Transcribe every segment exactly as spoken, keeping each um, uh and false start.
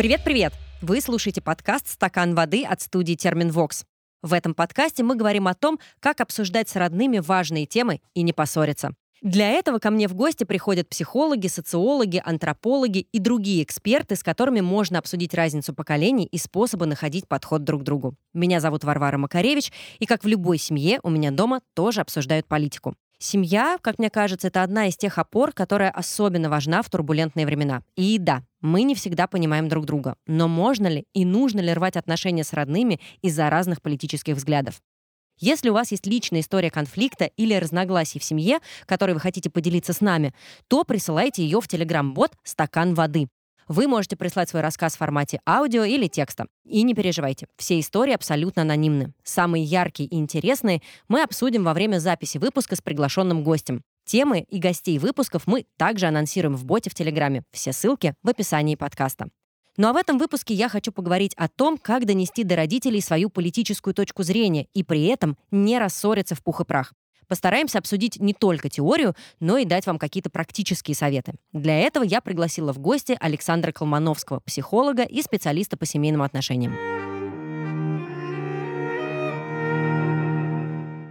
Привет-привет! Вы слушаете подкаст «Стакан воды» от студии «Терменвокс». В этом подкасте мы говорим о том, как обсуждать с родными важные темы и не поссориться. Для этого ко мне в гости приходят психологи, социологи, антропологи и другие эксперты, с которыми можно обсудить разницу поколений и способы находить подход друг к другу. Меня зовут Варвара Макаревич, и, как в любой семье, у меня дома тоже обсуждают политику. Семья, как мне кажется, это одна из тех опор, которая особенно важна в турбулентные времена. И да, мы не всегда понимаем друг друга, но можно ли и нужно ли рвать отношения с родными из-за разных политических взглядов? Если у вас есть личная история конфликта или разногласий в семье, которой вы хотите поделиться с нами, то присылайте ее в телеграм-бот «Стакан воды». Вы можете прислать свой рассказ в формате аудио или текста. И не переживайте, все истории абсолютно анонимны. Самые яркие и интересные мы обсудим во время записи выпуска с приглашенным гостем. Темы и гостей выпусков мы также анонсируем в боте в Телеграме. Все ссылки в описании подкаста. Ну а в этом выпуске я хочу поговорить о том, как донести до родителей свою политическую точку зрения и при этом не рассориться в пух и прах. Постараемся обсудить не только теорию, но и дать вам какие-то практические советы. Для этого я пригласила в гости Александра Колмановского, психолога и специалиста по семейным отношениям.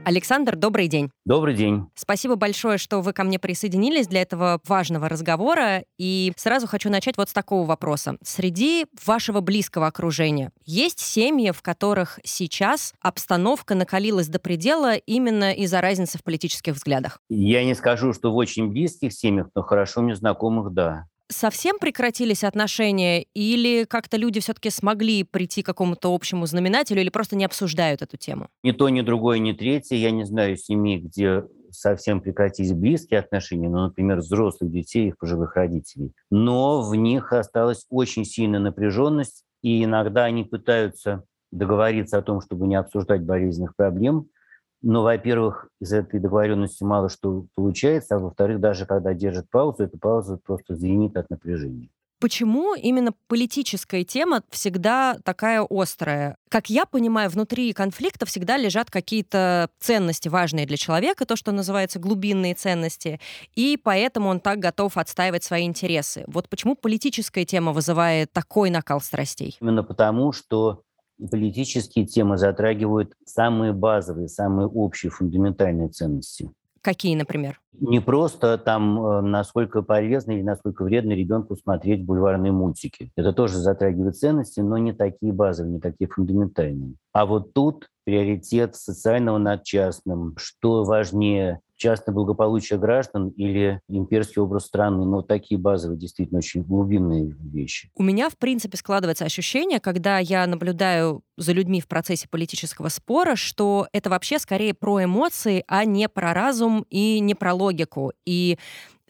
Александр, добрый день. Добрый день. Спасибо большое, что вы ко мне присоединились для этого важного разговора. И сразу хочу начать вот с такого вопроса. Среди вашего близкого окружения есть семьи, в которых сейчас обстановка накалилась до предела именно из-за разницы в политических взглядах? Я не скажу, что в очень близких семьях, но хорошо мне знакомых, да. Совсем прекратились отношения или как-то люди все-таки смогли прийти к какому-то общему знаменателю или просто не обсуждают эту тему? Ни то, ни другое, ни третье. Я не знаю семьи, где совсем прекратились близкие отношения, ну, например, взрослых детей и пожилых родителей. Но в них осталась очень сильная напряженность, и иногда они пытаются договориться о том, чтобы не обсуждать болезненных проблем. Но, во-первых, из этой договоренности мало что получается, а во-вторых, даже когда держат паузу, эта пауза просто звенит от напряжения. Почему именно политическая тема всегда такая острая? Как я понимаю, внутри конфликта всегда лежат какие-то ценности, важные для человека, то, что называется глубинные ценности, и поэтому он так готов отстаивать свои интересы. Вот почему политическая тема вызывает такой накал страстей? Именно потому, что политические темы затрагивают самые базовые, самые общие, фундаментальные ценности. Какие, например? Не просто там, насколько полезно или насколько вредно ребенку смотреть бульварные мультики. Это тоже затрагивает ценности, но не такие базовые, не такие фундаментальные. А вот тут приоритет социального над частным. Что важнее, частное благополучие граждан или имперский образ страны? Но такие базовые, действительно, очень глубинные вещи. У меня, в принципе, складывается ощущение, когда я наблюдаю за людьми в процессе политического спора, что это вообще скорее про эмоции, а не про разум и не про логику. И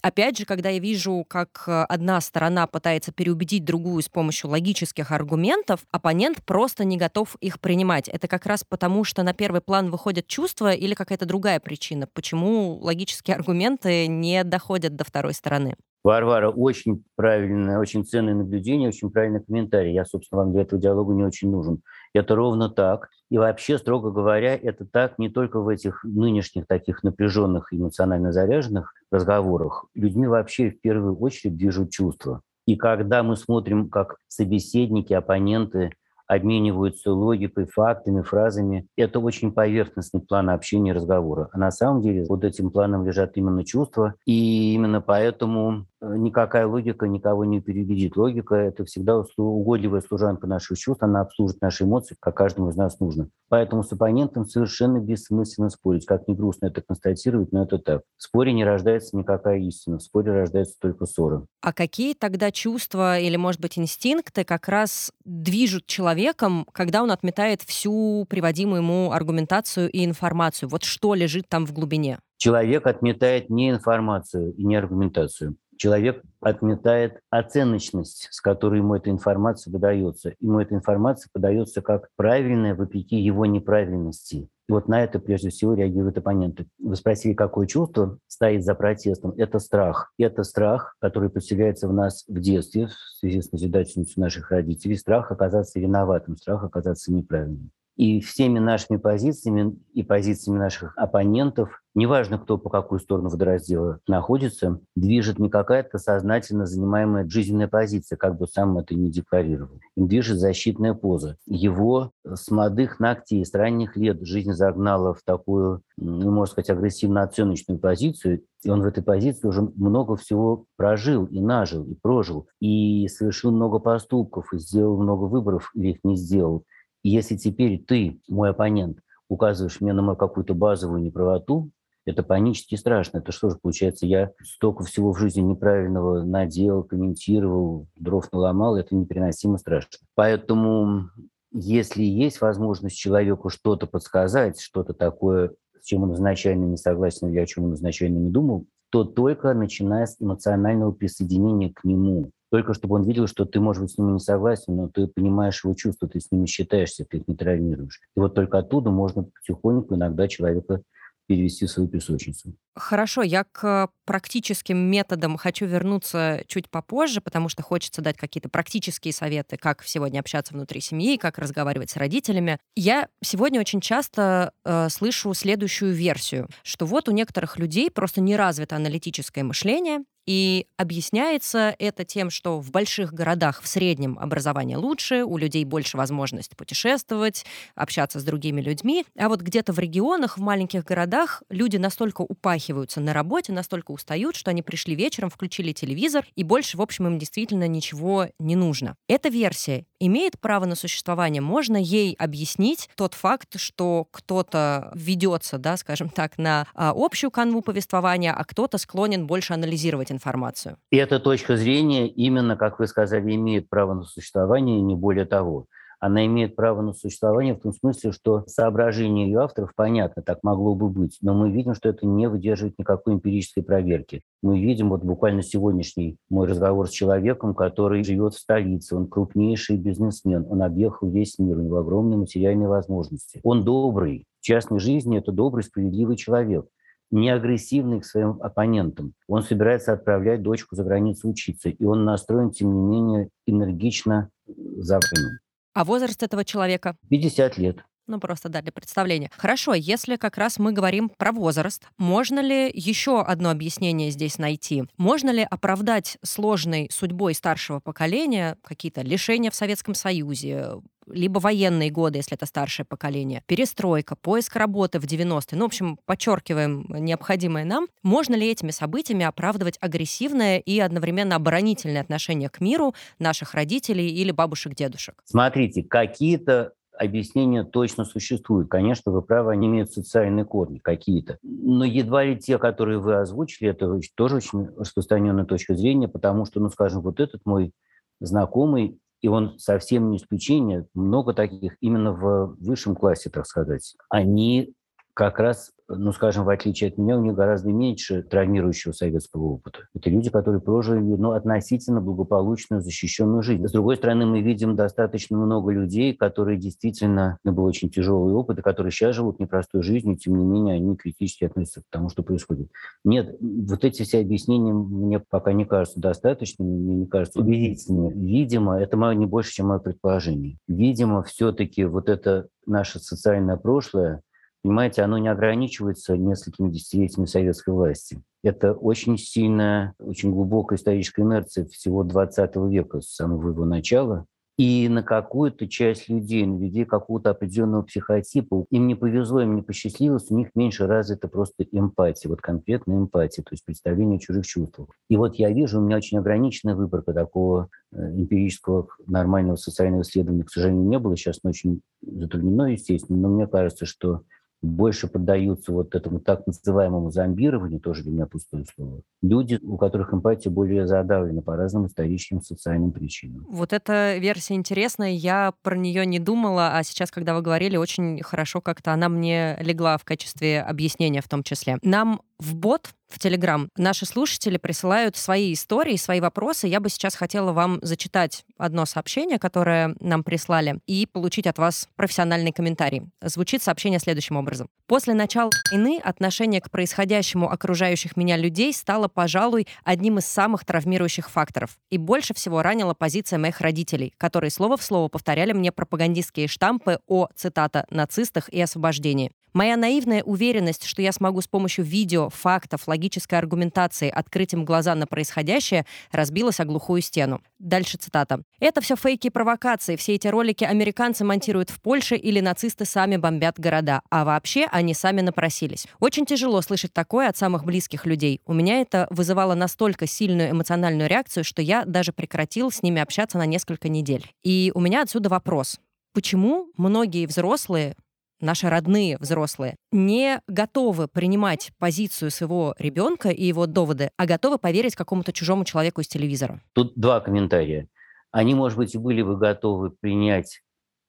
опять же, когда я вижу, как одна сторона пытается переубедить другую с помощью логических аргументов, оппонент просто не готов их принимать. Это как раз потому, что на первый план выходят чувства или какая-то другая причина, почему логические аргументы не доходят до второй стороны. Варвара, очень правильное, очень ценное наблюдение, очень правильный комментарий. Я, собственно, вам для этого диалога не очень нужен. Это ровно так. И вообще, строго говоря, это так не только в этих нынешних таких напряженных, эмоционально заряженных разговорах. Людьми вообще в первую очередь движут чувства. И когда мы смотрим, как собеседники, оппоненты обмениваются логикой, фактами, фразами, это очень поверхностный план общения и разговора. А на самом деле под этим планом лежат именно чувства, и именно поэтому никакая логика никого не переубедит. Логика – это всегда угодливая служанка наших чувств, она обслужит наши эмоции, как каждому из нас нужно. Поэтому с оппонентом совершенно бессмысленно спорить. Как ни грустно это констатировать, но это так. В споре не рождается никакая истина, в споре рождается только ссора. А какие тогда чувства или, может быть, инстинкты как раз движут человеком, когда он отметает всю приводимую ему аргументацию и информацию? Вот что лежит там в глубине? Человек отметает не информацию и не аргументацию. Человек отметает оценочность, с которой ему эта информация выдается. Ему эта информация подается как правильная, вопреки его неправильности. И вот на это, прежде всего, реагируют оппоненты. Вы спросили, какое чувство стоит за протестом? Это страх. Это страх, который поселяется в нас в детстве, в связи с назидательностью наших родителей. Страх оказаться виноватым, страх оказаться неправильным. и всеми нашими позициями и позициями наших оппонентов, неважно, кто по какую сторону водораздела находится, движет не какая-то сознательно занимаемая жизненная позиция, как бы сам это ни декларировал. Им движет защитная поза. Его с молодых ногтей, с ранних лет жизнь загнала в такую, ну, можно сказать, агрессивно-оценочную позицию, и он в этой позиции уже много всего прожил и нажил, и прожил, и совершил много поступков, и сделал много выборов, или их не сделал. И если теперь ты, мой оппонент, указываешь мне на мою какую-то базовую неправоту, это панически страшно. Это что же получается, я столько всего в жизни неправильного наделал, комментировал, дров наломал, это непереносимо страшно. Поэтому если есть возможность человеку что-то подсказать, что-то такое, с чем он изначально не согласен или о чем он изначально не думал, то только начиная с эмоционального присоединения к нему. Только чтобы он видел, что ты, может быть, с ними не согласен, но ты понимаешь его чувства, ты с ними считаешься, ты их не травмируешь. И вот только оттуда можно потихоньку иногда человека перевести в свою песочницу. Хорошо, я к практическим методам хочу вернуться чуть попозже, потому что хочется дать какие-то практические советы, как сегодня общаться внутри семьи, как разговаривать с родителями. Я сегодня очень часто э, слышу следующую версию, что вот у некоторых людей просто не развито аналитическое мышление, и объясняется это тем, что в больших городах в среднем образование лучше, у людей больше возможность путешествовать, общаться с другими людьми. А вот где-то в регионах, в маленьких городах люди настолько упахиваются на работе, настолько устают, что они пришли вечером, включили телевизор, и больше, в общем, им действительно ничего не нужно. Эта версия имеет право на существование. Можно ей объяснить тот факт, что кто-то ведется, да, скажем так, на общую канву повествования, а кто-то склонен больше анализировать информацию. информацию. И эта точка зрения именно, как вы сказали, имеет право на существование, и не более того. Она имеет право на существование в том смысле, что соображение ее авторов, понятно, так могло бы быть, но мы видим, что это не выдерживает никакой эмпирической проверки. Мы видим, вот буквально сегодняшний мой разговор с человеком, который живет в столице, он крупнейший бизнесмен, он объехал весь мир, у него огромные материальные возможности. Он добрый, в частной жизни это добрый, справедливый человек, не агрессивный к своим оппонентам. Он собирается отправлять дочку за границу учиться, и он настроен, тем не менее, энергично за войну. А возраст этого человека? пятьдесят лет. Ну, просто, да, для представления. Хорошо, если как раз мы говорим про возраст, можно ли еще одно объяснение здесь найти? Можно ли оправдать сложной судьбой старшего поколения какие-то лишения в Советском Союзе, либо военные годы, если это старшее поколение, перестройка, поиск работы в девяностые, ну, в общем, подчеркиваем необходимое нам, можно ли этими событиями оправдывать агрессивное и одновременно оборонительное отношение к миру наших родителей или бабушек-дедушек? Смотрите, какие-то объяснения точно существуют. Конечно, вы правы, они имеют социальные корни какие-то. Но едва ли те, которые вы озвучили, это тоже очень распространенная точка зрения, потому что, ну, скажем, вот этот мой знакомый, и он совсем не исключение, много таких именно в высшем классе, так сказать. Они как раз, ну, скажем, в отличие от меня, у них гораздо меньше травмирующего советского опыта. Это люди, которые прожили, ну, относительно благополучную, защищенную жизнь. С другой стороны, мы видим достаточно много людей, которые действительно, ну, был очень тяжелый опыт, и которые сейчас живут непростой жизнью, тем не менее, они критически относятся к тому, что происходит. Нет, вот эти все объяснения мне пока не кажутся достаточными, мне не кажутся убедительными. Видимо, это мое не больше, чем мое предположение. Видимо, все-таки вот это наше социальное прошлое, понимаете, оно не ограничивается несколькими десятилетиями советской власти. Это очень сильная, очень глубокая историческая инерция всего двадцатого века, с самого его начала. И на какую-то часть людей, на людей какого-то определенного психотипа, им не повезло, им не посчастливилось, у них меньше развита просто эмпатия, вот конкретная эмпатия, то есть представление чужих чувств. И вот я вижу, у меня очень ограниченная выборка такого эмпирического нормального социального исследования, к сожалению, не было, сейчас оно очень затруднено, естественно, но мне кажется, что больше поддаются вот этому так называемому зомбированию, тоже для меня пустое слово, люди, у которых эмпатия более задавлена по разным историческим, социальным причинам. Вот эта версия интересная, я про нее не думала, а сейчас, когда вы говорили, очень хорошо как-то она мне легла в качестве объяснения в том числе. Нам в бот, в Телеграм, наши слушатели присылают свои истории, свои вопросы. Я бы сейчас хотела вам зачитать одно сообщение, которое нам прислали, и получить от вас профессиональный комментарий. Звучит сообщение следующим образом. После начала войны отношение к происходящему окружающих меня людей стало, пожалуй, одним из самых травмирующих факторов. И больше всего ранила позиция моих родителей, которые слово в слово повторяли мне пропагандистские штампы о, цитата, «нацистах и освобождении». Моя наивная уверенность, что я смогу с помощью видео, фактов, логической аргументации открыть им глаза на происходящее, разбилась о глухую стену. Дальше цитата. «Это все фейки и провокации. Все эти ролики американцы монтируют в Польше или нацисты сами бомбят города. А вообще они сами напросились». Очень тяжело слышать такое от самых близких людей. У меня это вызывало настолько сильную эмоциональную реакцию, что я даже прекратил с ними общаться на несколько недель. И у меня отсюда вопрос. Почему многие взрослые... наши родные взрослые, не готовы принимать позицию своего ребенка и его доводы, а готовы поверить какому-то чужому человеку из телевизора? Тут два комментария. Они, может быть, были бы готовы принять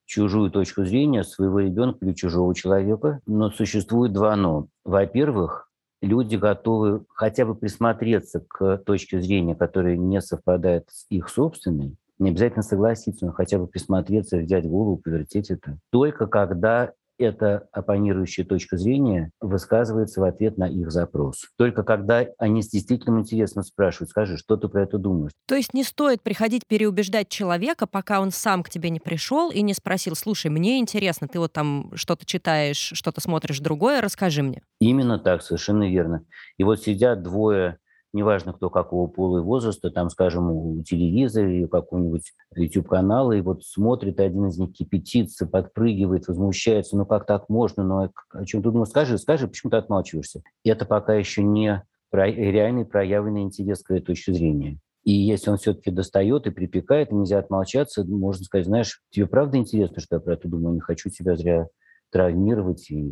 чужую точку зрения своего ребенка или чужого человека, но существует два «но». Во-первых, люди готовы хотя бы присмотреться к точке зрения, которая не совпадает с их собственной, не обязательно согласиться, но хотя бы присмотреться, взять голову, повертеть это. Только когда эта оппонирующая точка зрения высказывается в ответ на их запрос. Только когда они с действительным интересом спрашивают, скажи, что ты про это думаешь. То есть не стоит приходить переубеждать человека, пока он сам к тебе не пришел и не спросил, слушай, мне интересно, ты вот там что-то читаешь, что-то смотришь другое, расскажи мне. Именно так, совершенно верно. И вот сидят двое, неважно кто какого пола и возраста, там, скажем, у телевизора или какого-нибудь YouTube-канала, и вот смотрит, один из них кипятится, подпрыгивает, возмущается, ну как так можно, ну о чем ты думаешь, скажи, скажи, почему ты отмалчиваешься? Это пока еще не реальный проявленный интерес к этой точке зрения. И если он все-таки достает и припекает, и нельзя отмолчаться, можно сказать, знаешь, тебе правда интересно, что я про это думаю, не хочу тебя зря травмировать и...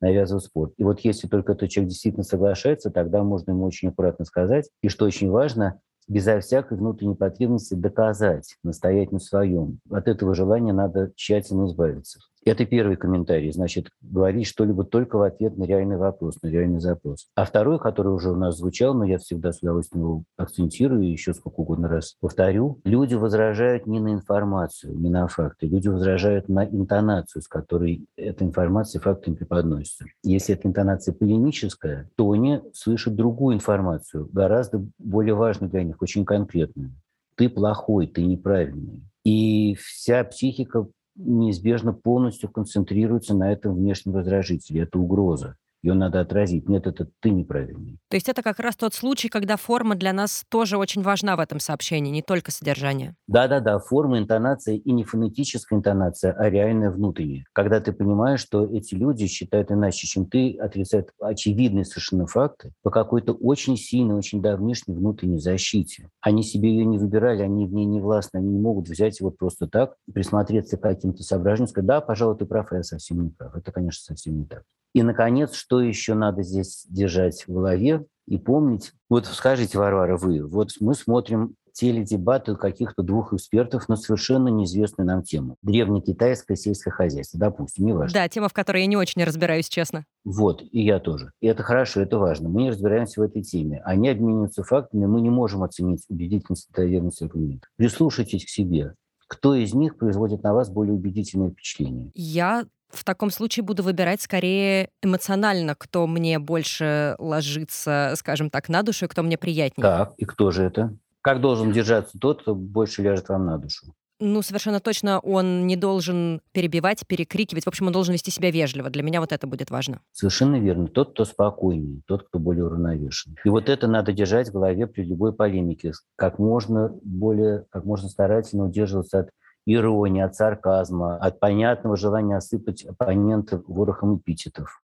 навязывать спорт. И вот если только этот человек действительно соглашается, тогда можно ему очень аккуратно сказать, и что очень важно, безо всякой внутренней потребности доказать, настоять на своем. От этого желания надо тщательно избавиться. Это первый комментарий. Значит, говорить что-либо только в ответ на реальный вопрос, на реальный запрос. А второй, который уже у нас звучал, но я всегда с удовольствием его акцентирую и еще сколько угодно раз повторю. Люди возражают не на информацию, не на факты. Люди возражают на интонацию, с которой эта информация фактами преподносится. Если эта интонация полемическая, то они слышат другую информацию, гораздо более важную для них, очень конкретную. Ты плохой, ты неправильный. И вся психика неизбежно полностью концентрируется на этом внешнем раздражителе. Это угроза. Ее надо отразить. Нет, это ты неправильный. То есть это как раз тот случай, когда форма для нас тоже очень важна в этом сообщении, не только содержание. Да-да-да, форма, интонация и не фонетическая интонация, а реальная внутренняя. Когда ты понимаешь, что эти люди считают иначе, чем ты, отрицают очевидные совершенно факты по какой-то очень сильной, очень давнишней внутренней защите. Они себе ее не выбирали, они в ней не властны, они не могут взять его просто так, присмотреться к каким-то соображениям, сказать, да, пожалуй, ты прав, а я совсем не прав. Это, конечно, совсем не так. И, наконец, что еще надо здесь держать в голове и помнить? Вот скажите, Варвара, вы, вот мы смотрим теледебаты каких-то двух экспертов на совершенно неизвестную нам тему. Древнекитайское сельское хозяйство, допустим, неважно. Да, тема, в которой я не очень разбираюсь, честно. Вот, и я тоже. И это хорошо, это важно. Мы не разбираемся в этой теме. Они обмениваются фактами, мы не можем оценить убедительность и достоверность аргументов. Прислушайтесь к себе. Кто из них производит на вас более убедительное впечатление? Я... В таком случае буду выбирать скорее эмоционально, кто мне больше ложится, скажем так, на душу, и кто мне приятнее. Так, и кто же это? Как должен держаться тот, кто больше ляжет вам на душу? Ну, совершенно точно он не должен перебивать, перекрикивать. В общем, он должен вести себя вежливо. Для меня вот это будет важно. Совершенно верно. Тот, кто спокойнее, тот, кто более уравновешен. И вот это надо держать в голове при любой полемике. Как можно более, как можно старательно удерживаться от иронии, от сарказма, от понятного желания осыпать оппонента ворохом эпитетов.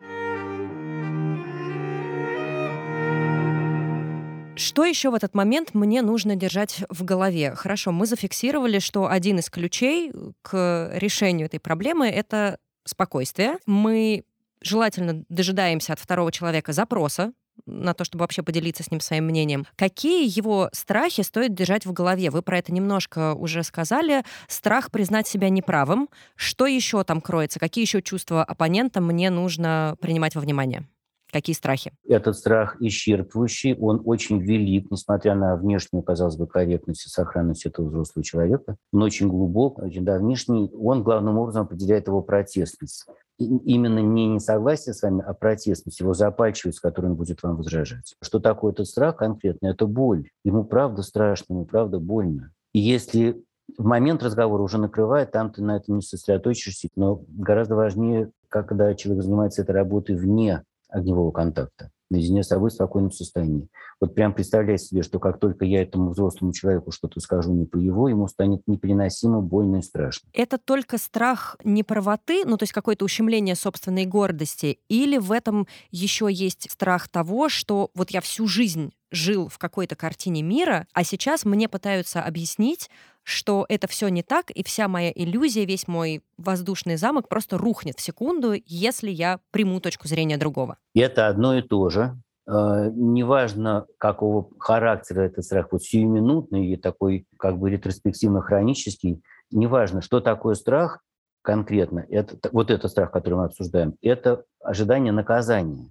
Что еще в этот момент мне нужно держать в голове? Хорошо, мы зафиксировали, что один из ключей к решению этой проблемы — это спокойствие. Мы желательно дожидаемся от второго человека запроса на то, чтобы вообще поделиться с ним своим мнением. Какие его страхи стоит держать в голове? Вы про это немножко уже сказали. Страх признать себя неправым. Что еще там кроется? Какие еще чувства оппонента мне нужно принимать во внимание? Какие страхи? Этот страх исчерпывающий, он очень велик, несмотря на внешнюю, казалось бы, корректность и сохранность этого взрослого человека. Он очень глубок, очень давнишний. Он главным образом определяет его протестность. И именно не несогласие с вами, а протестность, его запальчивость, с которой он будет вам возражать. Что такое этот страх конкретно? Это боль. Ему правда страшно, ему правда больно. И если в момент разговора уже накрывает, там ты на этом не сосредоточишься. Но гораздо важнее, когда человек занимается этой работой вне огневого контакта, наедине с собой в спокойном состоянии. Вот прям представляй себе, что как только я этому взрослому человеку что-то скажу не по его, ему станет непереносимо больно и страшно. Это только страх неправоты, ну то есть какое-то ущемление собственной гордости, или в этом еще есть страх того, что вот я всю жизнь жил в какой-то картине мира, а сейчас мне пытаются объяснить, что это все не так, и вся моя иллюзия, весь мой воздушный замок просто рухнет в секунду, если я приму точку зрения другого. Это одно и то же. Неважно, какого характера этот страх, вот сиюминутный и такой как бы ретроспективно-хронический, неважно, что такое страх конкретно, это, вот этот страх, который мы обсуждаем, это ожидание наказания,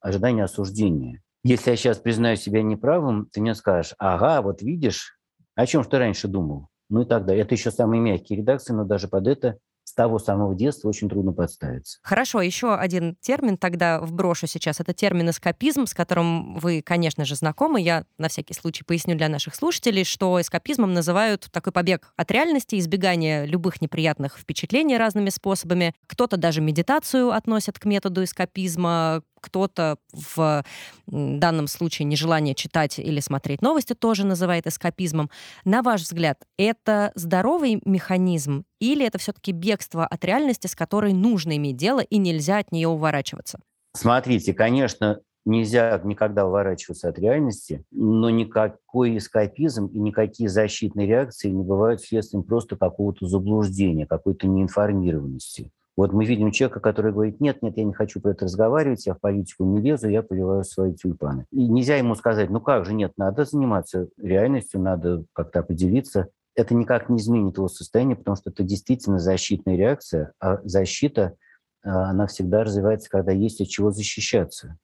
ожидание осуждения. Если я сейчас признаю себя неправым, ты мне скажешь: ага, вот видишь, о чем ты раньше думал? Ну и так далее. Это еще самые мягкие редакции, но даже под это с того самого детства очень трудно подставиться. Хорошо, еще один термин тогда вброшу сейчас. Это термин эскапизм, с которым вы, конечно же, знакомы. Я на всякий случай поясню для наших слушателей, что эскапизмом называют такой побег от реальности, избегание любых неприятных впечатлений разными способами. Кто-то даже медитацию относит к методу эскапизма, кто-то в данном случае нежелание читать или смотреть новости тоже называет эскапизмом. На ваш взгляд, это здоровый механизм или это все-таки бегство от реальности, с которой нужно иметь дело и нельзя от нее уворачиваться? Смотрите, конечно, нельзя никогда уворачиваться от реальности, но никакой эскапизм и никакие защитные реакции не бывают следствием просто какого-то заблуждения, какой-то неинформированности. Вот мы видим человека, который говорит: нет, нет, я не хочу про это разговаривать, я в политику не лезу, я поливаю свои тюльпаны. И нельзя ему сказать: ну как же, нет, надо заниматься реальностью, надо как-то определиться. Это никак не изменит его состояние, потому что это действительно защитная реакция, а защита, она всегда развивается, когда есть от чего защищаться.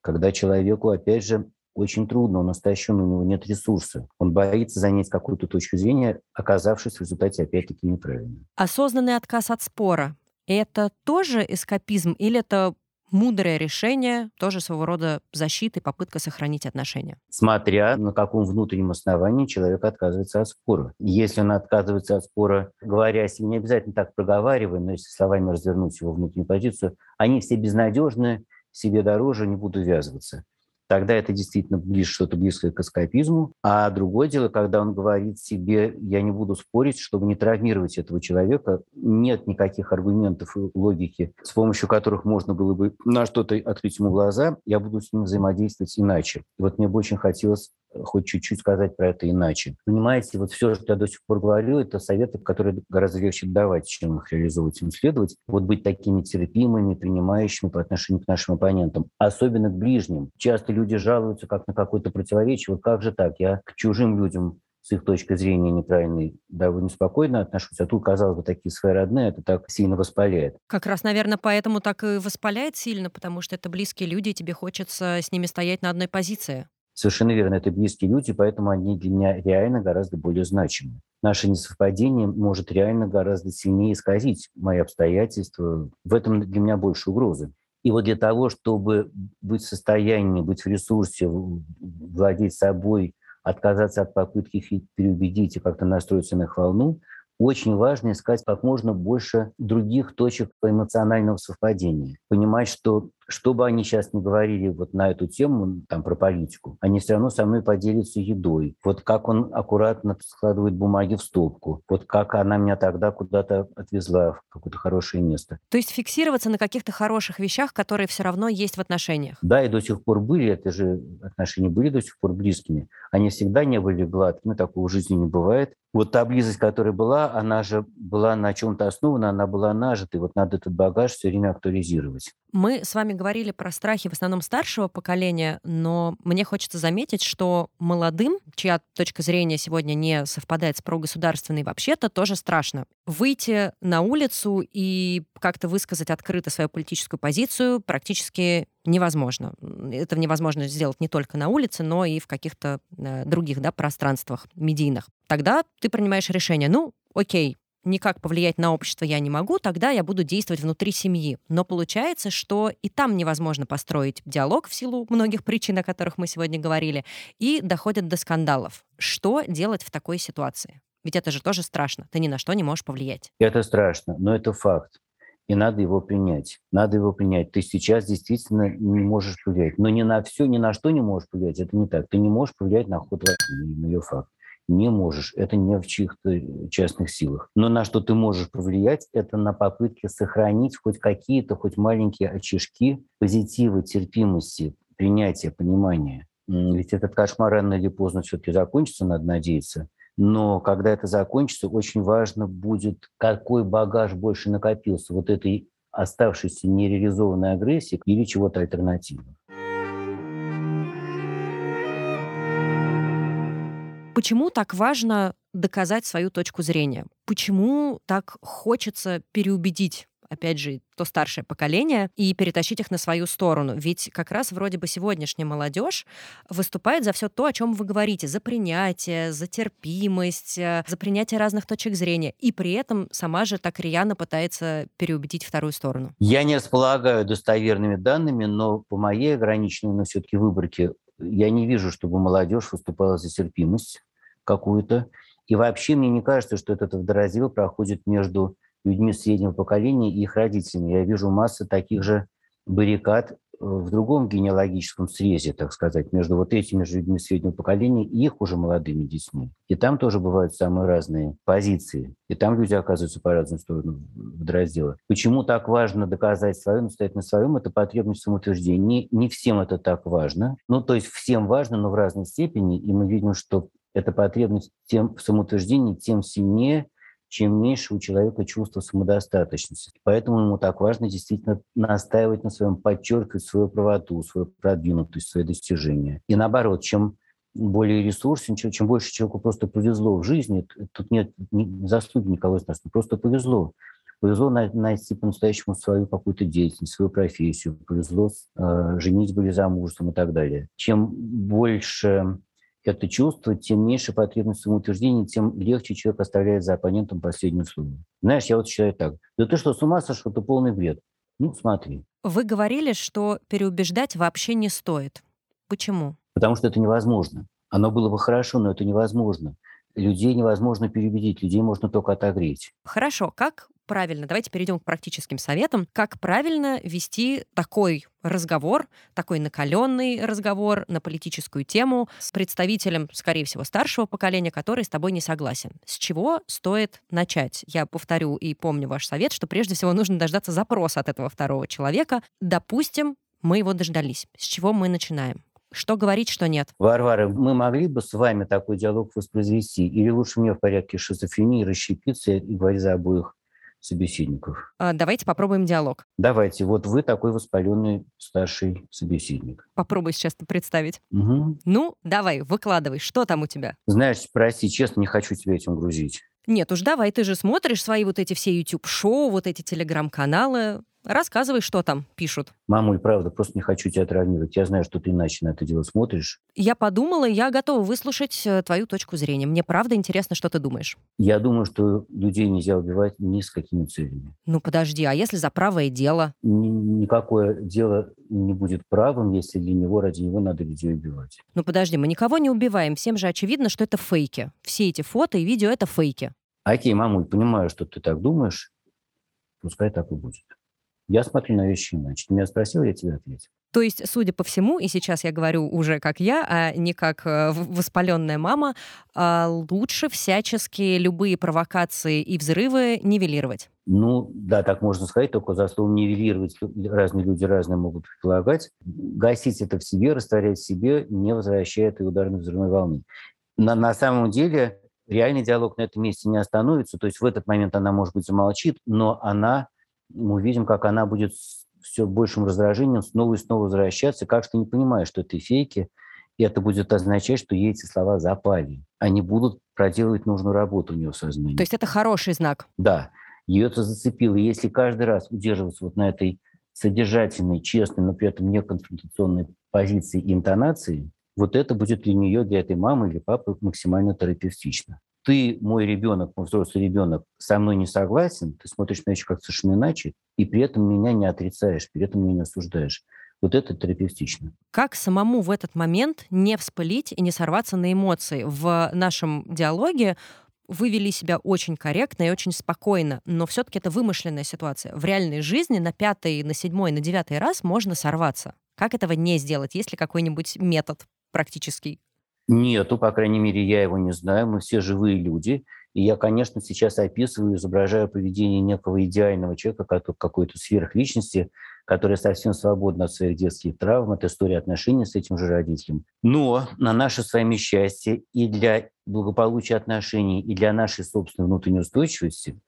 Когда человеку, опять же, очень трудно, он истощен, у него нет ресурса. Он боится занять какую-то точку зрения, оказавшись в результате, опять-таки, неправильно. Осознанный отказ от спора. Это тоже эскапизм или это мудрое решение, тоже своего рода защита и попытка сохранить отношения? Смотря на каком внутреннем основании человек отказывается от спора. Если он отказывается от спора, говоря себе, не обязательно так проговаривая, но если словами развернуть его внутреннюю позицию, они все безнадежны, себе дороже, не буду ввязываться. Тогда это действительно ближе, что-то близкое к эскапизму. А другое дело, когда он говорит себе: я не буду спорить, чтобы не травмировать этого человека. Нет никаких аргументов и логики, с помощью которых можно было бы на что-то открыть ему глаза. Я буду с ним взаимодействовать иначе. И вот мне бы очень хотелось хоть чуть-чуть сказать про это иначе. Понимаете, вот все, что я до сих пор говорю, это советы, которые гораздо легче давать, чем их реализовывать и следовать. Вот быть такими терпимыми, принимающими по отношению к нашим оппонентам, особенно к ближним. Часто люди жалуются как на какое-то противоречие. Вот как же так? Я к чужим людям с их точки зрения неправильной довольно спокойно отношусь, а тут, казалось бы, такие свои родные, это так сильно воспаляет. Как раз, наверное, поэтому так и воспаляет сильно, потому что это близкие люди, и тебе хочется с ними стоять на одной позиции. Совершенно верно, это близкие люди, поэтому они для меня реально гораздо более значимы. Наше несовпадение может реально гораздо сильнее исказить мои обстоятельства. В этом для меня больше угрозы. И вот для того, чтобы быть в состоянии, быть в ресурсе, владеть собой, отказаться от попытки их переубедить и как-то настроиться на их волну, очень важно искать как можно больше других точек эмоционального совпадения. Понимать, что что бы они сейчас ни говорили вот на эту тему, там, про политику, они все равно со мной поделятся едой. Вот как он аккуратно складывает бумаги в стопку. Вот как она меня тогда куда-то отвезла в какое-то хорошее место. То есть фиксироваться на каких-то хороших вещах, которые все равно есть в отношениях. Да, и до сих пор были, это же отношения были до сих пор близкими. Они всегда не были гладкими, такого в жизни не бывает. Вот та близость, которая была, она же была на чем-то основана, она была нажитой. Вот надо этот багаж все время актуализировать. Мы с вами вами говорили про страхи в основном старшего поколения, но мне хочется заметить, что молодым, чья точка зрения сегодня не совпадает с прогосударственной, вообще-то тоже страшно. Выйти на улицу и как-то высказать открыто свою политическую позицию практически невозможно. Это невозможно сделать не только на улице, но и в каких-то э, других, да, пространствах медийных. Тогда ты принимаешь решение, ну, окей, никак повлиять на общество я не могу, тогда я буду действовать внутри семьи. Но получается, что и там невозможно построить диалог в силу многих причин, о которых мы сегодня говорили, и доходит до скандалов. Что делать в такой ситуации? Ведь это же тоже страшно. Ты ни на что не можешь повлиять. Это страшно, но это факт. И надо его принять. Надо его принять. Ты сейчас действительно не можешь повлиять. Но ни на все, ни на что не можешь повлиять. Это не так. Ты не можешь повлиять на ход войны, на ее факт. Не можешь. Это не в чьих-то частных силах. Но на что ты можешь повлиять, это на попытки сохранить хоть какие-то, хоть маленькие очишки позитива, терпимости, принятия, понимания. Ведь этот кошмар рано или поздно все-таки закончится, надо надеяться. Но когда это закончится, очень важно будет, какой багаж больше накопился вот этой оставшейся нереализованной агрессии или чего-то альтернативного. Почему так важно доказать свою точку зрения? Почему так хочется переубедить, опять же, то старшее поколение и перетащить их на свою сторону? Ведь как раз вроде бы сегодняшняя молодежь выступает за все то, о чем вы говорите, за принятие, за терпимость, за принятие разных точек зрения, и при этом сама же так рьяно пытается переубедить вторую сторону. Я не располагаю достоверными данными, но по моей ограниченной, но все-таки выборке я не вижу, чтобы молодежь выступала за терпимость какую-то. И вообще мне не кажется, что этот водораздел проходит между людьми среднего поколения и их родителями. Я вижу массу таких же баррикад в другом генеалогическом срезе, так сказать, между вот этими же людьми среднего поколения и их уже молодыми детьми. И там тоже бывают самые разные позиции. И там люди оказываются по разным сторонам водораздела. Почему так важно доказать свое, настоять на своем? Это потребность самоутверждения. Не, не всем это так важно. Ну, то есть всем важно, но в разной степени. И мы видим, что эта потребность тем, в самоутверждении тем сильнее, чем меньше у человека чувство самодостаточности. Поэтому ему так важно действительно настаивать на своем, подчеркивать свою правоту, свою продвинутость, свои достижения. И наоборот, чем более ресурсен, чем больше человеку просто повезло в жизни, тут нет заслуги никого из нас, просто повезло. Повезло найти по-настоящему свою какую-то деятельность, свою профессию, повезло э, женитьбой или замужеством и так далее. Чем больше это чувство, тем меньше потребность самоутверждения, тем легче человек оставляет за оппонентом последнее слово. Знаешь, я вот считаю так. Да ты что, с ума сошел? Ты полный бред. Ну, смотри. Вы говорили, что переубеждать вообще не стоит. Почему? Потому что это невозможно. Оно было бы хорошо, но это невозможно. Людей невозможно переубедить, людей можно только отогреть. Хорошо. Как правильно, давайте перейдем к практическим советам, как правильно вести такой разговор, такой накаленный разговор на политическую тему с представителем, скорее всего, старшего поколения, который с тобой не согласен. С чего стоит начать? Я повторю и помню ваш совет, что прежде всего нужно дождаться запроса от этого второго человека. Допустим, мы его дождались. С чего мы начинаем? Что говорить, что нет? Варвара, мы могли бы с вами такой диалог воспроизвести? Или лучше мне в порядке шизофрении расщепиться и говорить за обоих собеседников? А, давайте попробуем диалог. Давайте. Вот вы такой воспаленный старший собеседник. Попробуй сейчас представить. Угу. Ну, давай, выкладывай. Что там у тебя? Знаешь, прости, честно, не хочу тебя этим грузить. Нет уж, давай, ты же смотришь свои вот эти все YouTube-шоу, вот эти телеграм-каналы. Рассказывай, что там пишут. Мамуль, правда, просто не хочу тебя травмировать. Я знаю, что ты иначе на это дело смотришь. Я подумала, я готова выслушать твою точку зрения. Мне правда интересно, что ты думаешь. Я думаю, что людей нельзя убивать ни с какими целями. Ну подожди, а если за правое дело? Никакое дело не будет правым, если для него, ради него надо людей убивать. Ну подожди, мы никого не убиваем. Всем же очевидно, что это фейки. Все эти фото и видео — это фейки. Окей, мамуль, понимаю, что ты так думаешь. Пускай так и будет. Я смотрю на вещи иначе. Ты меня спросил, я тебе ответил. То есть, судя по всему, и сейчас я говорю уже как я, а не как воспаленная мама, лучше всячески любые провокации и взрывы нивелировать. Ну, да, так можно сказать, только за словом нивелировать разные люди разные могут предполагать. Гасить это в себе, растворять в себе, не возвращая этой ударной взрывной волны. На, на самом деле, реальный диалог на этом месте не остановится. То есть в этот момент она, может быть, замолчит, но она... мы видим, как она будет все большим раздражением снова и снова возвращаться, как что не понимая, что это фейки, и это будет означать, что ей эти слова запали. Они будут проделывать нужную работу у нее в сознании. То есть это хороший знак? Да. Ее это зацепило. И если каждый раз удерживаться вот на этой содержательной, честной, но при этом не конфронтационной позиции и интонации, вот это будет для нее, для этой мамы или папы максимально терапевтично. Ты, мой ребенок, мой взрослый ребенок, со мной не согласен, ты смотришь на вещи как совершенно иначе, и при этом меня не отрицаешь, при этом меня не осуждаешь. Вот это терапевтично. Как самому в этот момент не вспылить и не сорваться на эмоции? В нашем диалоге вы вели себя очень корректно и очень спокойно, но все-таки это вымышленная ситуация. В реальной жизни на пятый, на седьмой, на девятый раз можно сорваться. Как этого не сделать? Есть ли какой-нибудь метод практический? Нету, по крайней мере, я его не знаю. Мы все живые люди. И я, конечно, сейчас описываю, изображаю поведение некого идеального человека, какой-то сверхличности, которая совсем свободна от своих детских травм, от истории отношений с этим же родителем. Но на наше с вами счастье и для благополучия отношений, и для нашей собственной внутренней устойчивости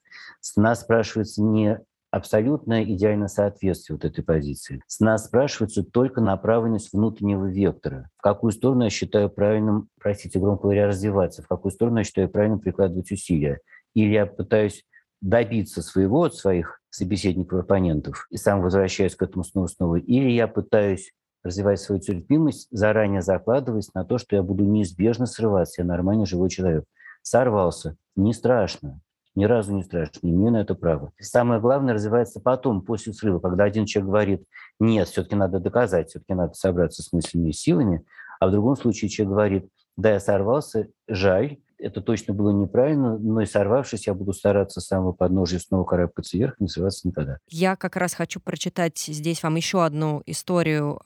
с нас спрашивается не абсолютное идеальное соответствие вот этой позиции. С нас спрашивается только направленность внутреннего вектора. В какую сторону я считаю правильным, простите, громко говоря, развиваться, в какую сторону я считаю правильным прикладывать усилия. Или я пытаюсь добиться своего от своих собеседников и оппонентов и сам возвращаюсь к этому снова снова. Или я пытаюсь развивать свою терпимость, заранее закладываясь на то, что я буду неизбежно срываться. Я нормальный живой человек. Сорвался. Не страшно. Ни разу не страшно, не имею на это право. Самое главное развивается потом, после срыва, когда один человек говорит, нет, все-таки надо доказать, все-таки надо собраться с мыслями и силами, а в другом случае человек говорит, да, я сорвался, жаль, это точно было неправильно, но и сорвавшись, я буду стараться с самого подножия снова карабкаться вверх, не срываться никогда. Я как раз хочу прочитать здесь вам еще одну историю,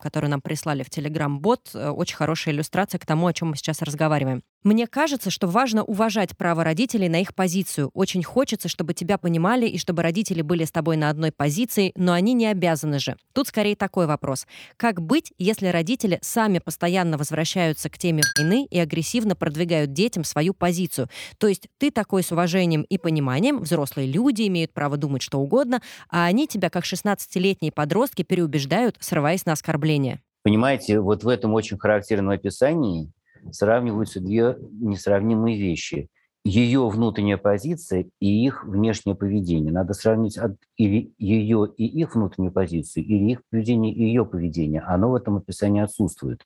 которую нам прислали в Telegram-бот. Очень хорошая иллюстрация к тому, о чем мы сейчас разговариваем. Мне кажется, что важно уважать право родителей на их позицию. Очень хочется, чтобы тебя понимали и чтобы родители были с тобой на одной позиции, но они не обязаны же. Тут скорее такой вопрос. Как быть, если родители сами постоянно возвращаются к теме войны и агрессивно продвигают детям свою позицию? То есть ты такой с уважением и пониманием, взрослые люди имеют право думать что угодно, а они тебя, как шестнадцатилетние подростки, переубеждают, срываясь на оскорбление. Понимаете, вот в этом очень характерном описании сравниваются две несравнимые вещи. Ее внутренняя позиция и их внешнее поведение. Надо сравнить от, или ее и их внутреннюю позицию, или их поведение и ее поведение. Оно в этом описании отсутствует.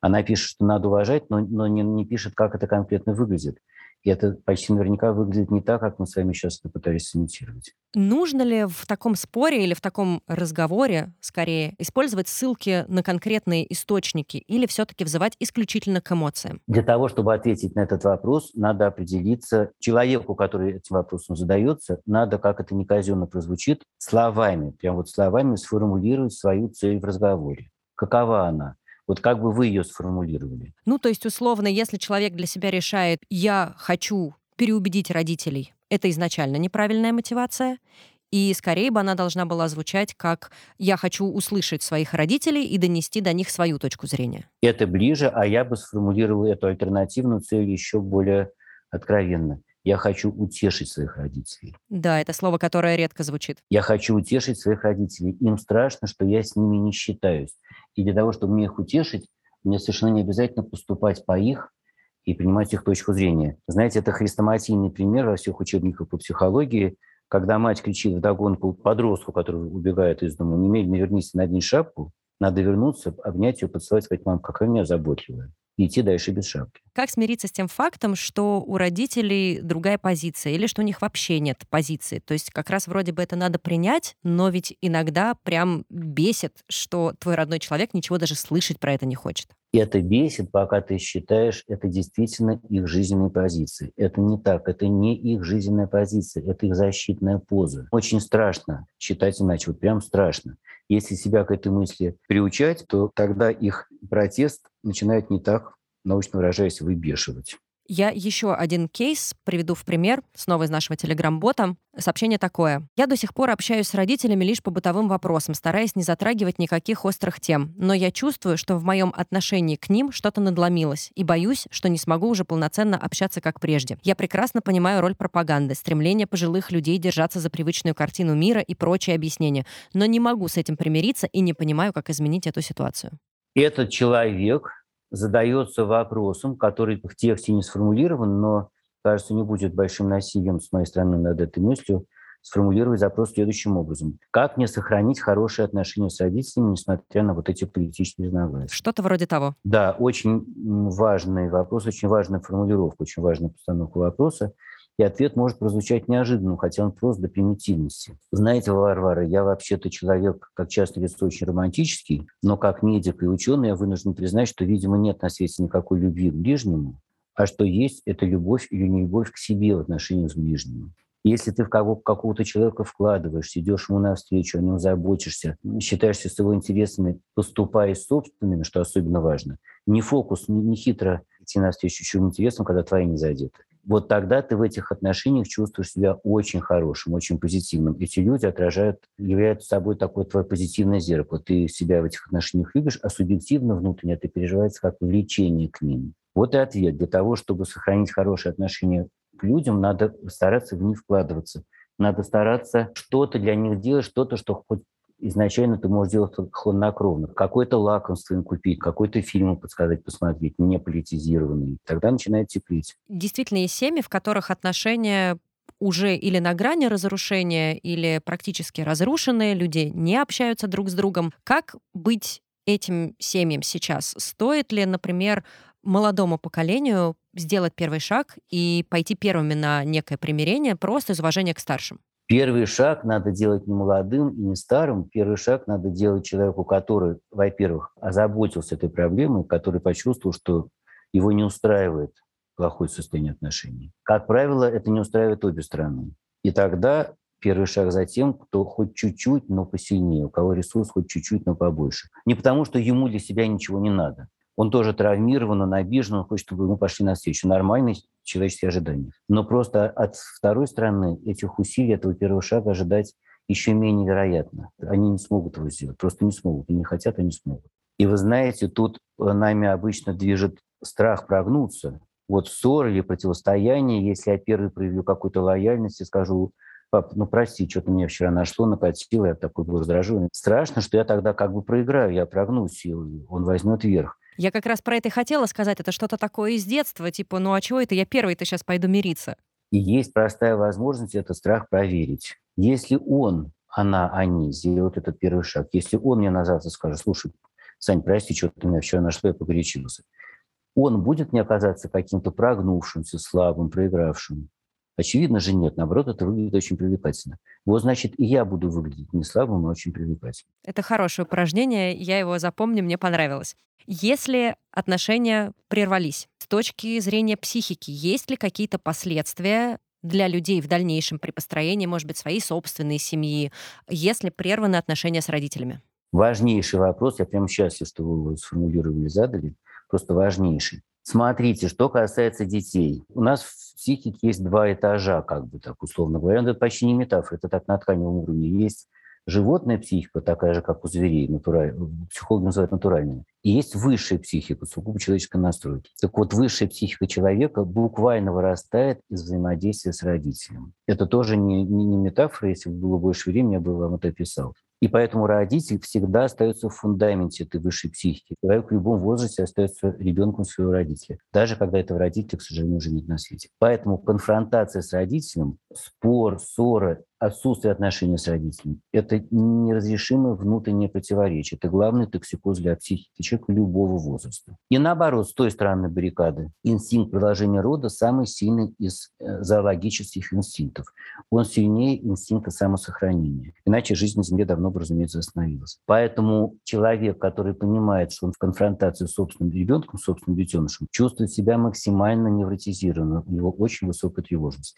Она пишет, что надо уважать, но, но не, не пишет, как это конкретно выглядит. И это почти наверняка выглядит не так, как мы с вами сейчас это пытались сымитировать. Нужно ли в таком споре или в таком разговоре, скорее, использовать ссылки на конкретные источники или все-таки взывать исключительно к эмоциям? Для того, чтобы ответить на этот вопрос, надо определиться. Человеку, который этим вопросом задается, надо, как это не казенно прозвучит, словами, прям вот словами сформулировать свою цель в разговоре. Какова она? Вот как бы вы ее сформулировали? Ну, то есть, условно, если человек для себя решает, я хочу переубедить родителей, это изначально неправильная мотивация, и скорее бы она должна была звучать как «я хочу услышать своих родителей и донести до них свою точку зрения». Это ближе, а я бы сформулировал эту альтернативную цель еще более откровенно. Я хочу утешить своих родителей. Да, это слово, которое редко звучит. Я хочу утешить своих родителей. Им страшно, что я с ними не считаюсь. И для того, чтобы мне их утешить, мне совершенно не обязательно поступать по их и принимать их точку зрения. Знаете, это хрестоматийный пример во всех учебниках по психологии, когда мать кричит вдогонку подростку, который убегает из дома, немедленно вернись, надень шапку, надо вернуться, обнять ее, поцеловать, сказать, мам, какая у меня заботливая. Идти дальше без шапки. Как смириться с тем фактом, что у родителей другая позиция или что у них вообще нет позиции? То есть как раз вроде бы это надо принять, но ведь иногда прям бесит, что твой родной человек ничего даже слышать про это не хочет. Это бесит, пока ты считаешь, это действительно их жизненные позиции. Это не так, это не их жизненная позиция, это их защитная поза. Очень страшно считать иначе, вот прям страшно. Если себя к этой мысли приучать, то тогда их протест начинает не так, научно выражаясь, выбешивать. Я еще один кейс приведу в пример, снова из нашего телеграм-бота. Сообщение такое. Я до сих пор общаюсь с родителями лишь по бытовым вопросам, стараясь не затрагивать никаких острых тем. Но я чувствую, что в моем отношении к ним что-то надломилось, и боюсь, что не смогу уже полноценно общаться, как прежде. Я прекрасно понимаю роль пропаганды, стремление пожилых людей держаться за привычную картину мира и прочие объяснения, но не могу с этим примириться и не понимаю, как изменить эту ситуацию. Этот человек задается вопросом, который в тексте не сформулирован, но, кажется, не будет большим насилием с моей стороны над этой мыслью, сформулировать запрос следующим образом. Как мне сохранить хорошие отношения с родителями, несмотря на вот эти политические разногласия? Что-то вроде того. Да, очень важный вопрос, очень важная формулировка, очень важная постановка вопроса. И ответ может прозвучать неожиданным, хотя он просто до примитивности. Знаете, Варвара, я вообще-то человек, как часто лицо, очень романтический, но как медик и ученый я вынужден признать, что, видимо, нет на свете никакой любви к ближнему, а что есть, это любовь или нелюбовь к себе в отношении с ближним. Если ты в кого, какого-то человека вкладываешься, идешь ему навстречу, о нем заботишься, считаешься с его интересами, поступая собственными, что особенно важно, не фокус, не хитро идти навстречу чужим интересам, когда твои не задеты. Вот тогда ты в этих отношениях чувствуешь себя очень хорошим, очень позитивным. Эти люди отражают, являются собой такое твое позитивное зеркало. Ты себя в этих отношениях любишь, а субъективно внутренне это переживается как влечение к ним. Вот и ответ. Для того, чтобы сохранить хорошие отношения к людям, надо стараться в них вкладываться. Надо стараться что-то для них делать, что-то, что хоть изначально ты можешь делать хладнокровно. Какое-то лакомство им купить, какой-то фильм подсказать, посмотреть, не политизированный. Тогда начинает теплить. Действительно, есть семьи, в которых отношения уже или на грани разрушения, или практически разрушены, люди не общаются друг с другом. Как быть этим семьям сейчас? Стоит ли, например, молодому поколению сделать первый шаг и пойти первыми на некое примирение просто из уважения к старшим? Первый шаг надо делать не молодым и не старым. Первый шаг надо делать человеку, который, во-первых, озаботился этой проблемой, который почувствовал, что его не устраивает плохое состояние отношений. Как правило, это не устраивает обе стороны. И тогда первый шаг за тем, кто хоть чуть-чуть, но посильнее, у кого ресурс хоть чуть-чуть, но побольше. Не потому, что ему для себя ничего не надо. Он тоже травмирован, он обижен, он хочет, чтобы ему пошли навстречу. Нормальные человеческие ожидания. Но просто от второй стороны этих усилий, этого первого шага ожидать еще менее вероятно. Они не смогут его сделать, просто не смогут. И не хотят, они не смогут. И вы знаете, тут нами обычно движет страх прогнуться. Вот ссоры или противостояние, если я первый проявлю какую-то лояльность и скажу: пап, ну прости, что-то меня вчера нашло, накатило, я такой был раздражен. Страшно, что я тогда как бы проиграю, я прогнусь, и он возьмет верх. Я как раз про это и хотела сказать. Это что-то такое из детства, типа, ну а чего это я первый-то сейчас пойду мириться? И есть простая возможность этот страх проверить. Если он, она, они сделают этот первый шаг, если он мне на завтра скажет: слушай, Сань, прости, что-то меня вчера нашло, я погорячился. Он будет мне оказаться каким-то прогнувшимся, слабым, проигравшим? Очевидно же нет, наоборот, это выглядит очень привлекательно. Вот, значит, и я буду выглядеть не слабым, но очень привлекательным. Это хорошее упражнение, я его запомню, мне понравилось. Если отношения прервались, с точки зрения психики, есть ли какие-то последствия для людей в дальнейшем при построении, может быть, своей собственной семьи, если прерваны отношения с родителями? Важнейший вопрос, я прямо счастлив, что вы его сформулировали, задали, просто важнейший. Смотрите, что касается детей. У нас в психике есть два этажа, как бы так условно говоря. Это почти не метафора, это так на тканевом уровне. Есть животная психика, такая же, как у зверей, натураль... психологи называют натуральная. И есть высшая психика, сугубо человеческой настройки. Так вот, высшая психика человека буквально вырастает из взаимодействия с родителем. Это тоже не, не, не метафора, если бы было больше времени, я бы вам это описал. И поэтому родитель всегда остается в фундаменте этой высшей психики. Человек в любом возрасте остается ребенком своего родителя, даже когда этого родителя, к сожалению, уже нет на свете. Поэтому конфронтация с родителем, спор, ссора, отсутствие отношений с родителем – это неразрешимое внутреннее противоречие. Это главный токсикоз для психики человека любого возраста. И наоборот, с той стороны баррикады, инстинкт продолжения рода самый сильный из зоологических инстинктов. Он сильнее инстинкта самосохранения. Иначе жизнь на Земле давно бы, разумеется, остановилась. Поэтому человек, который понимает, что он в конфронтации с собственным ребенком, с собственным детенышем, чувствует себя максимально невротизированным. У него очень высокая тревожность.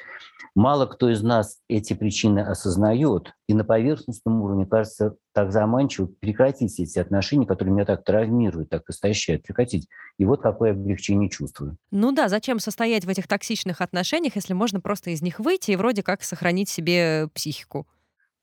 Мало мало кто из нас эти причины осознает, и на поверхностном уровне кажется так заманчиво прекратить эти отношения, которые меня так травмируют, так истощают, прекратить. И вот какое облегчение чувствую. Ну да, зачем состоять в этих токсичных отношениях, если можно просто из них выйти и вроде как сохранить себе психику?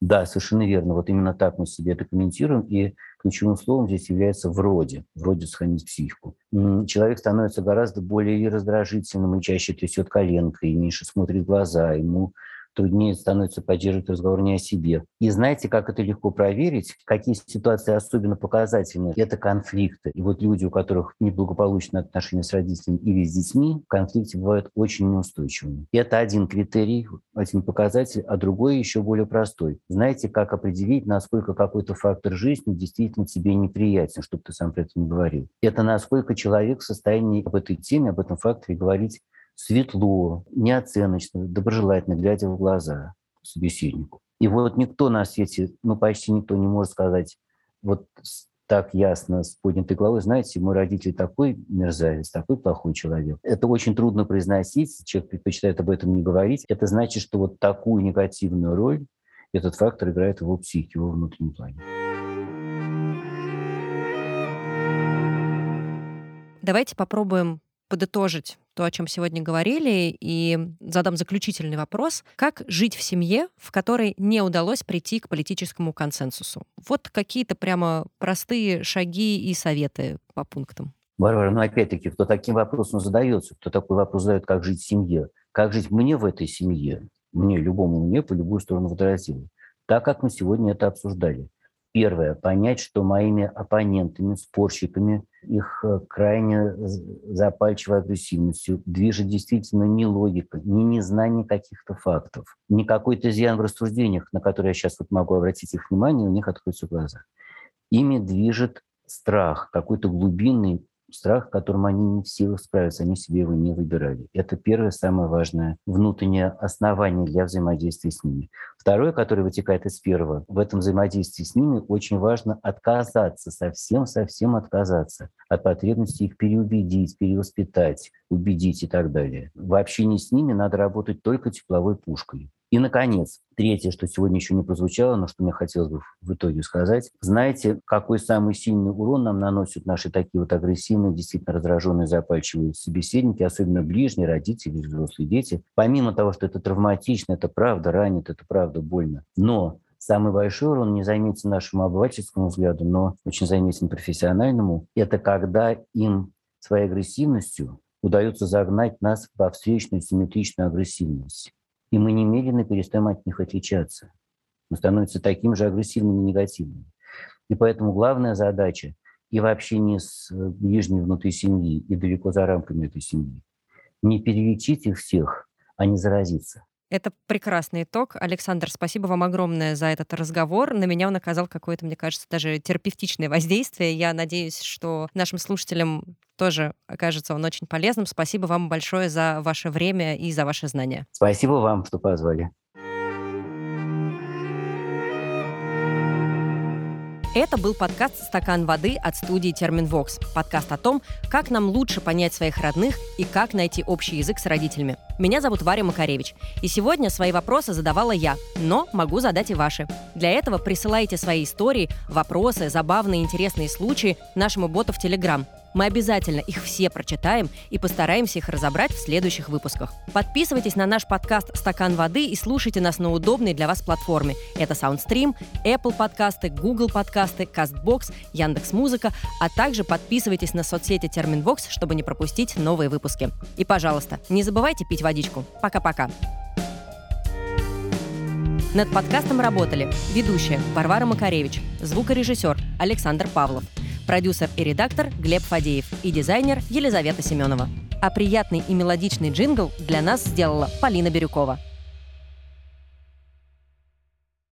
Да, совершенно верно. Вот именно так мы себе документируем, и ключевым словом здесь является «вроде», вроде сохранить психику. Человек становится гораздо более раздражительным, и чаще трясет коленкой, и меньше смотрит в глаза, ему труднее становится поддерживать разговор не о себе. И знаете, как это легко проверить? Какие ситуации особенно показательны? Это конфликты. И вот люди, у которых неблагополучные отношения с родителями или с детьми, конфликты бывают очень неустойчивыми. Это один критерий, один показатель, а другой еще более простой. Знаете, как определить, насколько какой-то фактор жизни действительно тебе неприятен, чтобы ты сам про это не говорил? Это насколько человек в состоянии об этой теме, об этом факторе говорить светло, неоценочно, доброжелательно, глядя в глаза собеседнику. И вот никто на свете, ну почти никто не может сказать вот так ясно, с поднятой головой, знаете, мой родитель такой мерзавец, такой плохой человек. Это очень трудно произносить, человек предпочитает об этом не говорить. Это значит, что вот такую негативную роль этот фактор играет в его психике, в его внутреннем плане. Давайте попробуем подытожить то, о чем сегодня говорили, и задам заключительный вопрос. Как жить в семье, в которой не удалось прийти к политическому консенсусу? Вот какие-то прямо простые шаги и советы по пунктам. Варвара, ну опять-таки, кто таким вопросом задается, кто такой вопрос задает, как жить в семье, как жить мне в этой семье, мне, любому мне, по любую сторону возразила, так, как мы сегодня это обсуждали. Первое, понять, что моими оппонентами, спорщиками, их крайне запальчивой агрессивностью движет действительно не логика, не незнание каких-то фактов, не какой-то изъян в рассуждениях, на которые я сейчас вот могу обратить их внимание, у них откроются глаза. Ими движет страх, какой-то глубинный страх, которым они не в силах справиться, они себе его не выбирали. Это первое, самое важное внутреннее основание для взаимодействия с ними. Второе, которое вытекает из первого, в этом взаимодействии с ними очень важно отказаться, совсем-совсем отказаться от потребности их переубедить, перевоспитать, убедить и так далее. В общении с ними надо работать только тепловой пушкой. И, наконец, третье, что сегодня еще не прозвучало, но что мне хотелось бы в итоге сказать. Знаете, какой самый сильный урон нам наносят наши такие вот агрессивные, действительно раздраженные, запальчивые собеседники, особенно ближние, родители, взрослые дети? Помимо того, что это травматично, это правда ранит, это правда больно. Но самый большой урон не заметен нашему обывательскому взгляду, но очень заметен профессиональному. Это когда им своей агрессивностью удается загнать нас во встречную симметричную агрессивность. И мы немедленно перестаем от них отличаться. Мы становимся такими же агрессивными и негативными. И поэтому главная задача и в общении с ближней внутри семьи, и далеко за рамками этой семьи, не перелечить их всех, а не заразиться. Это прекрасный итог. Александр, спасибо вам огромное за этот разговор. На меня он оказал какое-то, мне кажется, даже терапевтичное воздействие. Я надеюсь, что нашим слушателям тоже окажется он очень полезным. Спасибо вам большое за ваше время и за ваши знания. Спасибо вам, что позвали. Это был подкаст «Стакан воды» от студии «Терменвокс». Подкаст о том, как нам лучше понять своих родных и как найти общий язык с родителями. Меня зовут Варя Макаревич, и сегодня свои вопросы задавала я, но могу задать и ваши. Для этого присылайте свои истории, вопросы, забавные, интересные случаи нашему боту в Телеграм. Мы обязательно их все прочитаем и постараемся их разобрать в следующих выпусках. Подписывайтесь на наш подкаст «Стакан воды» и слушайте нас на удобной для вас платформе. Это Soundstream, Apple подкасты, Google подкасты, CastBox, Яндекс.Музыка, а также подписывайтесь на соцсети Терменвокс, чтобы не пропустить новые выпуски. И, пожалуйста, не забывайте пить водичку. Пока-пока. Над подкастом работали ведущая Варвара Макаревич, звукорежиссер Александр Павлов, продюсер и редактор Глеб Фадеев и дизайнер Елизавета Семенова. А приятный и мелодичный джингл для нас сделала Полина Бирюкова.